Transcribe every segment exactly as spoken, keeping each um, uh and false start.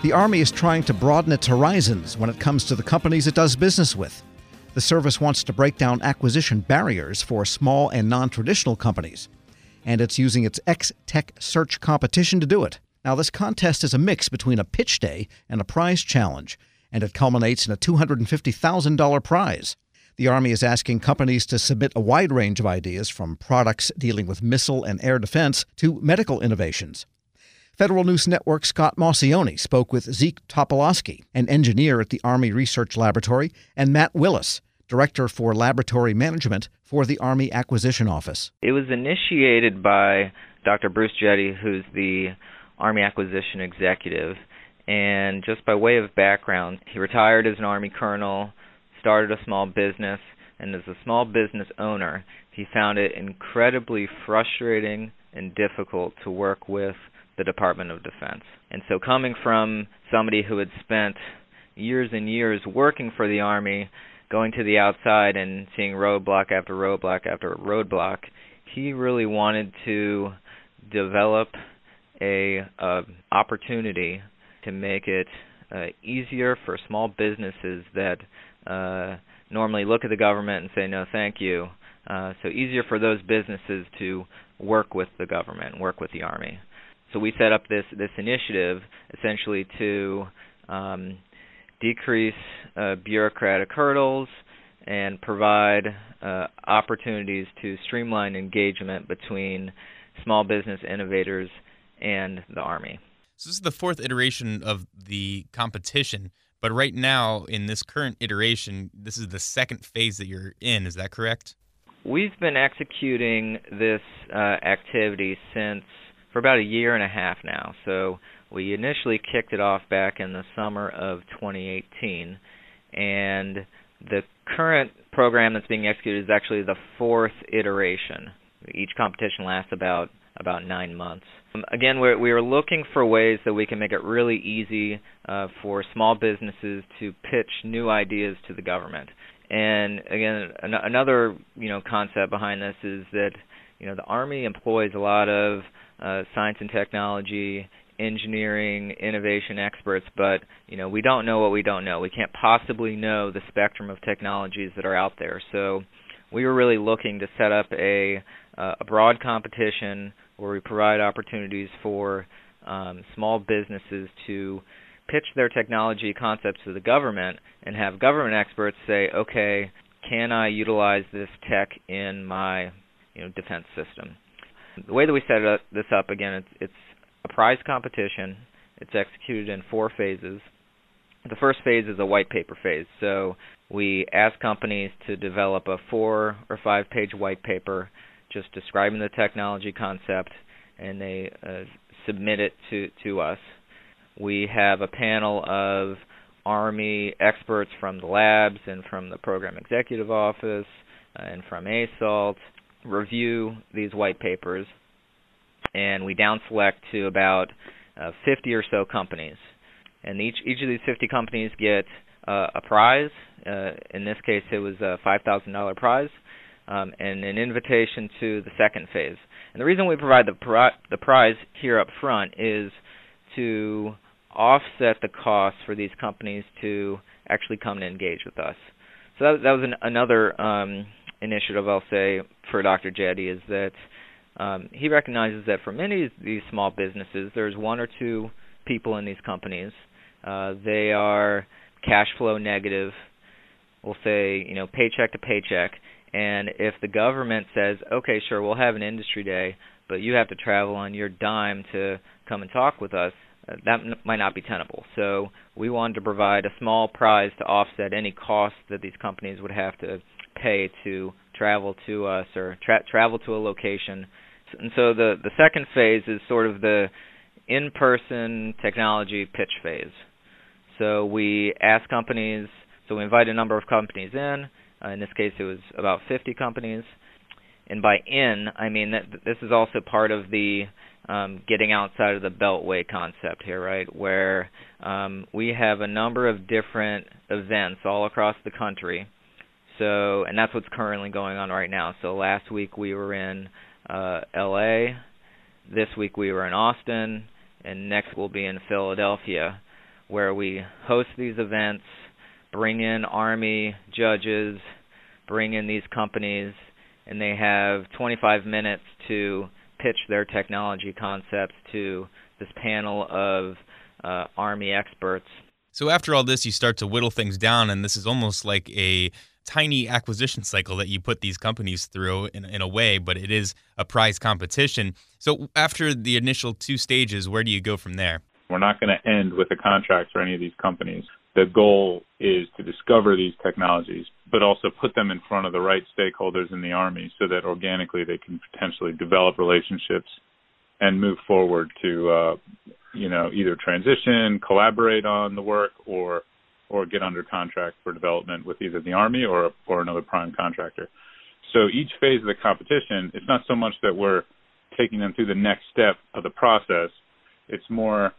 The Army is trying to broaden its horizons when it comes to the companies it does business with. The service wants to break down acquisition barriers for small and non-traditional companies, and it's using its xTech Search competition to do it. Now, this contest is a mix between a pitch day and a prize challenge, and it culminates in a two hundred fifty thousand dollars prize. The Army is asking companies to submit a wide range of ideas, from products dealing with missile and air defense to medical innovations. Federal News Network Scott Maucione spoke with Zeke Topoloski, an engineer at the Army Research Laboratory, and Matt Willis, Director for Laboratory Management for the Army Acquisition Office. It was initiated by Doctor Bruce Jetty, who's the Army Acquisition Executive. And just by way of background, he retired as an Army colonel, started a small business, and as a small business owner, he found it incredibly frustrating and difficult to work with the Department of Defense. And so coming from somebody who had spent years and years working for the Army, going to the outside and seeing roadblock after roadblock after roadblock, he really wanted to develop a, a opportunity to make it uh, easier for small businesses that uh, normally look at the government and say, no, thank you. Uh, so easier for those businesses to work with the government, work with the Army. So we set up this, this initiative essentially to um, decrease uh, bureaucratic hurdles and provide uh, opportunities to streamline engagement between small business innovators and the Army. So this is the fourth iteration of the competition, but right now in this current iteration, this is the second phase that you're in. Is that correct? We've been executing this uh, activity since for about a year and a half now. So we initially kicked it off back in the summer of twenty eighteen, and the current program that's being executed is actually the fourth iteration. Each competition lasts about about nine months. Um, again, we're, we are looking for ways that we can make it really easy uh, for small businesses to pitch new ideas to the government. And again, an- another you know concept behind this is that you know the Army employs a lot of Uh, science and technology, engineering, innovation experts, but you know we don't know what we don't know. We can't possibly know the spectrum of technologies that are out there. So we were really looking to set up a, uh, a broad competition where we provide opportunities for um, small businesses to pitch their technology concepts to the government and have government experts say, okay, can I utilize this tech in my you know defense system? The way that we set up, this up, again, it's, it's a prize competition. It's executed in four phases. The first phase is a white paper phase. So we ask companies to develop a four- or five-page white paper just describing the technology concept, and they uh, submit it to, to us. We have a panel of Army experts from the labs and from the Program Executive Office and from ASALT review these white papers, and we down select to about uh, fifty or so companies, and each each of these fifty companies get uh, a prize. Uh, in this case, it was a five thousand dollars prize, um, and an invitation to the second phase. And the reason we provide the pri- the prize here up front is to offset the cost for these companies to actually come and engage with us. So that, that was an, another um, initiative, I'll say, for Doctor Jetty, is that um, he recognizes that for many of these small businesses, there's one or two people in these companies. Uh, they are cash flow negative, we'll say, you know, paycheck to paycheck. And if the government says, okay, sure, we'll have an industry day, but you have to travel on your dime to come and talk with us, uh, that n- might not be tenable. So we wanted to provide a small prize to offset any cost that these companies would have to pay to travel to us or tra- travel to a location. And so the, the second phase is sort of the in-person technology pitch phase. So we ask companies, so we invite a number of companies in. Uh, in this case, it was about fifty companies. And by in, I mean that this is also part of the um, getting outside of the beltway concept here, right, where um, we have a number of different events all across the country. So, and that's what's currently going on right now. So last week we were in uh, L A, this week we were in Austin, and next we'll be in Philadelphia. where we host these events, bring in Army judges, bring in these companies, and they have twenty-five minutes to pitch their technology concepts to this panel of uh, Army experts. So after all this, you start to whittle things down, and this is almost like a tiny acquisition cycle that you put these companies through in, in a way, but it is a prize competition. So after the initial two stages, where do you go from there? We're not going to end with a contract for any of these companies. The goal is to discover these technologies, but also put them in front of the right stakeholders in the Army so that organically they can potentially develop relationships and move forward to, uh, you know, either transition, collaborate on the work, or or get under contract for development with either the Army or or another prime contractor. So each phase of the competition, it's not so much that we're taking them through the next step of the process. It's more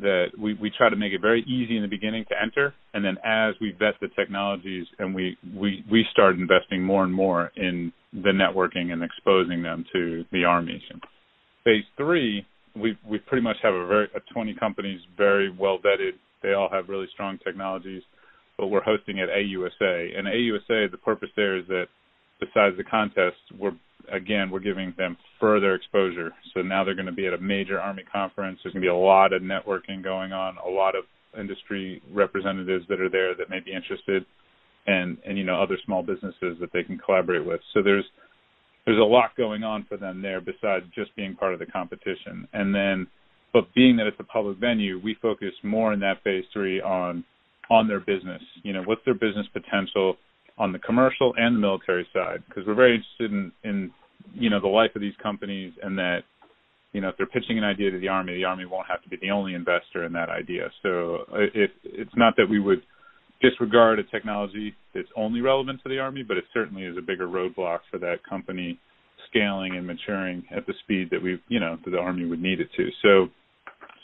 that we, we try to make it very easy in the beginning to enter, and then as we vet the technologies and we, we, we start investing more and more in the networking and exposing them to the Army. Phase three, we we pretty much have a very a twenty companies, very well vetted. They all have really strong technologies, but we're hosting at A U S A. And A U S A, the purpose there is that besides the contest, we're, again, we're giving them further exposure. So now they're going to be at a major Army conference. There's going to be a lot of networking going on, a lot of industry representatives that are there that may be interested, and, and you know, other small businesses that they can collaborate with. So there's there's a lot going on for them there besides just being part of the competition. And then, but being that it's a public venue, we focus more in that phase three on on their business. You know, what's their business potential on the commercial and the military side? Because we're very interested in, in, you know, the life of these companies, and that, you know, if they're pitching an idea to the Army, the Army won't have to be the only investor in that idea. So it, it's not that we would disregard a technology that's only relevant to the Army, but it certainly is a bigger roadblock for that company scaling and maturing at the speed that we, you know, that the Army would need it to. So,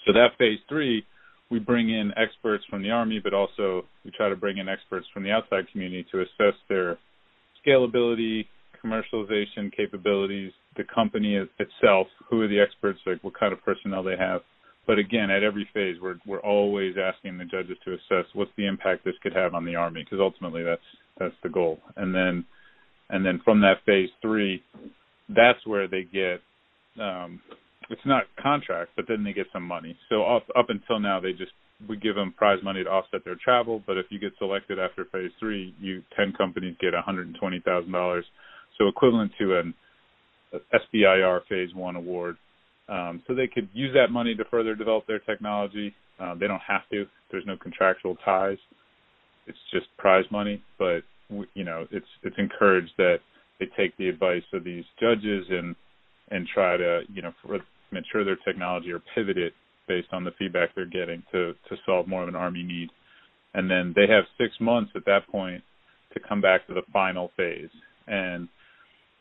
so that phase three, we bring in experts from the Army, but also we try to bring in experts from the outside community to assess their scalability, commercialization capabilities, the company itself, who are the experts, like what kind of personnel they have. But again, at every phase, we're we're always asking the judges to assess what's the impact this could have on the Army, because ultimately that's that's the goal. And then, and then from that phase three, that's where they get, um, it's not contract, but then they get some money. So up, up until now, they just, we give them prize money to offset their travel. But if you get selected after phase three, you ten companies get one hundred twenty thousand dollars. So equivalent to an S B I R phase one award. Um, so they could use that money to further develop their technology. Uh, they don't have to. There's no contractual ties. It's just prize money. But, you know, it's it's encouraged that they take the advice of these judges and and try to, you know, mature their technology or pivot it based on the feedback they're getting to, to solve more of an Army need. And then they have six months at that point to come back to the final phase. And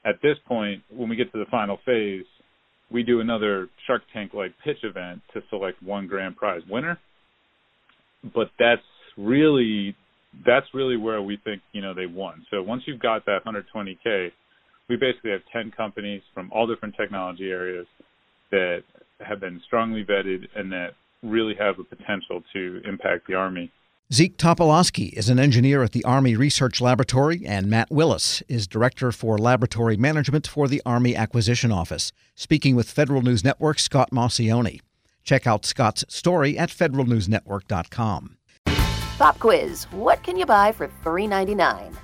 at this point, when we get to the final phase, we do another Shark Tank-like pitch event to select one grand prize winner. But that's really... that's really where we think, you know, they won. So once you've got that one hundred twenty K, we basically have ten companies from all different technology areas that have been strongly vetted and that really have the potential to impact the Army. Zeke Topoloski is an engineer at the Army Research Laboratory, and Matt Willis is Director for Laboratory Management for the Army Acquisition Office, speaking with Federal News Network's Scott Maucione. Check out Scott's story at federal news network dot com. Pop quiz. What can you buy for three dollars and ninety-nine cents?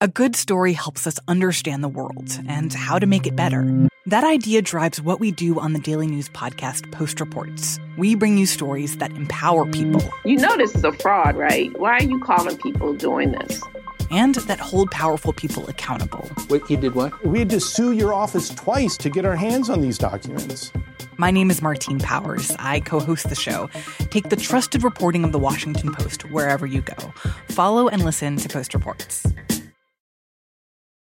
A good story helps us understand the world and how to make it better. That idea drives what we do on the Daily News podcast, Post Reports. We bring you stories that empower people. You know this is a fraud, right? Why are you calling people doing this? And that hold powerful people accountable. Wait, you did what? We had to sue your office twice to get our hands on these documents. My name is Martine Powers. I co-host the show. Take the trusted reporting of The Washington Post wherever you go. Follow and listen to Post Reports.